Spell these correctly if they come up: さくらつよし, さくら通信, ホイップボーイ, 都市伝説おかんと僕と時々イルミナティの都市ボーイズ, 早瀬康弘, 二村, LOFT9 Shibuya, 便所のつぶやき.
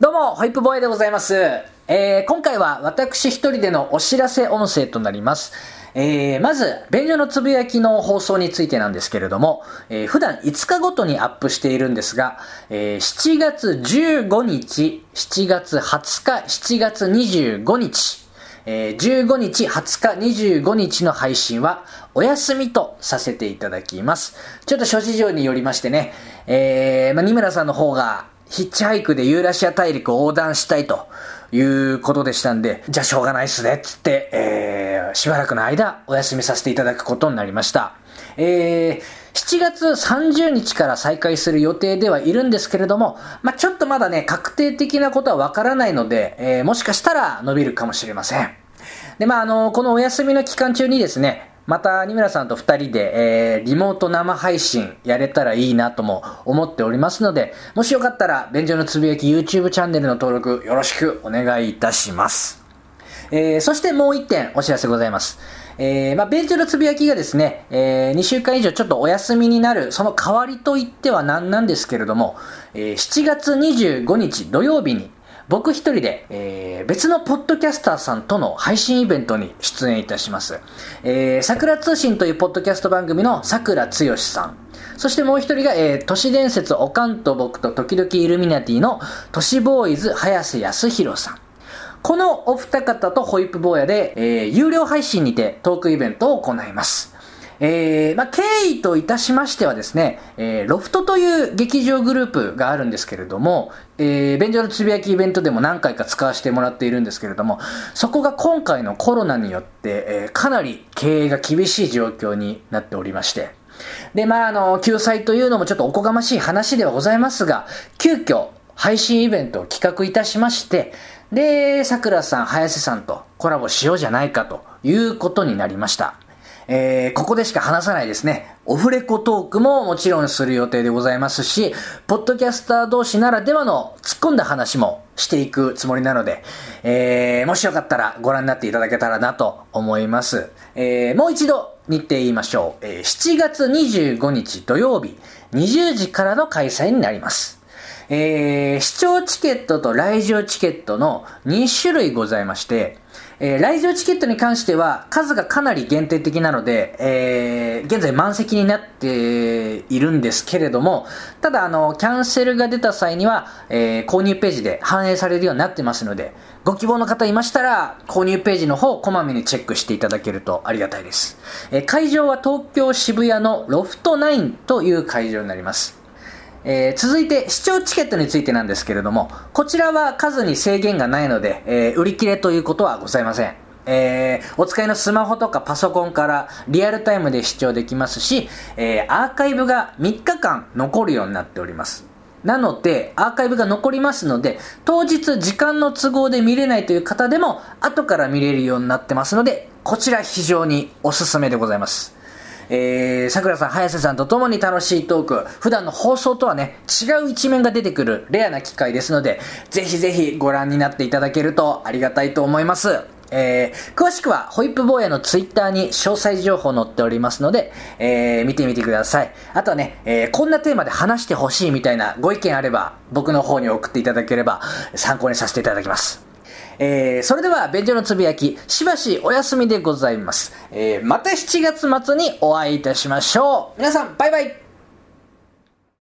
どうもホイップボーイでございます。今回は私一人でのお知らせ音声となります。まず便所のつぶやきの放送についてなんですけれども、普段5日ごとにアップしているんですが、7月15日、7月20日、7月25日、15日、20日、25日の配信はお休みとさせていただきます。ちょっと諸事情によりましてね、二村さんの方がヒッチハイクでユーラシア大陸を横断したいということでしたんで、じゃあしょうがないっすねっつって、しばらくの間お休みさせていただくことになりました。7月30日から再開する予定ではいるんですけれども、ちょっとまだね確定的なことはわからないので、もしかしたら伸びるかもしれません。で、このお休みの期間中にですね、また二村さんと2人で、リモート生配信やれたらいいなとも思っておりますので、もしよかったら便所のつぶやき YouTube チャンネルの登録よろしくお願いいたします。そしてもう1点お知らせございます。便所のつぶやきがですね、2週間以上ちょっとお休みになる、その代わりといっては何なんですけれども、7月25日土曜日に僕一人で、別のポッドキャスターさんとの配信イベントに出演いたします。さくら通信というポッドキャスト番組のさくらつよしさん、そしてもう一人が、都市伝説おかんと僕と時々イルミナティの都市ボーイズ早瀬康弘さん、このお二方とホイップ坊やで、有料配信にてトークイベントを行います。経緯といたしましてはですね、ロフトという劇場グループがあるんですけれども、便所のつぶやきイベントでも何回か使わせてもらっているんですけれども、そこが今回のコロナによって、かなり経営が厳しい状況になっておりまして、で、救済というのもちょっとおこがましい話ではございますが、急遽配信イベントを企画いたしまして、で、桜さん、早瀬さんとコラボしようじゃないかということになりました。ここでしか話さないですね、オフレコトークももちろんする予定でございますし、ポッドキャスター同士ならではの突っ込んだ話もしていくつもりなので、もしよかったらご覧になっていただけたらなと思います。もう一度日程言いましょう。7月25日土曜日20時からの開催になります。視聴チケットと来場チケットの2種類ございまして、来場チケットに関しては数がかなり限定的なので、現在満席になっているんですけれども、ただキャンセルが出た際には、購入ページで反映されるようになってますので、ご希望の方いましたら購入ページの方をこまめにチェックしていただけるとありがたいです。会場は東京渋谷のロフト9という会場になります。続いて視聴チケットについてなんですけれども、こちらは数に制限がないので、売り切れということはございません。お使いのスマホとかパソコンからリアルタイムで視聴できますし、アーカイブが3日間残るようになっております。なのでアーカイブが残りますので、当日時間の都合で見れないという方でも後から見れるようになってますので、こちら非常におすすめでございます。桜さん、早瀬さんと共に楽しいトーク、普段の放送とはね違う一面が出てくるレアな機会ですので、ぜひぜひご覧になっていただけるとありがたいと思います。詳しくはホイップ坊やのツイッターに詳細情報載っておりますので、見てみてください。あとはね、こんなテーマで話してほしいみたいなご意見あれば僕の方に送っていただければ参考にさせていただきます。それでは便所のつぶやきしばしお休みでございます。また7月末にお会いいたしましょう。皆さんバイバイ。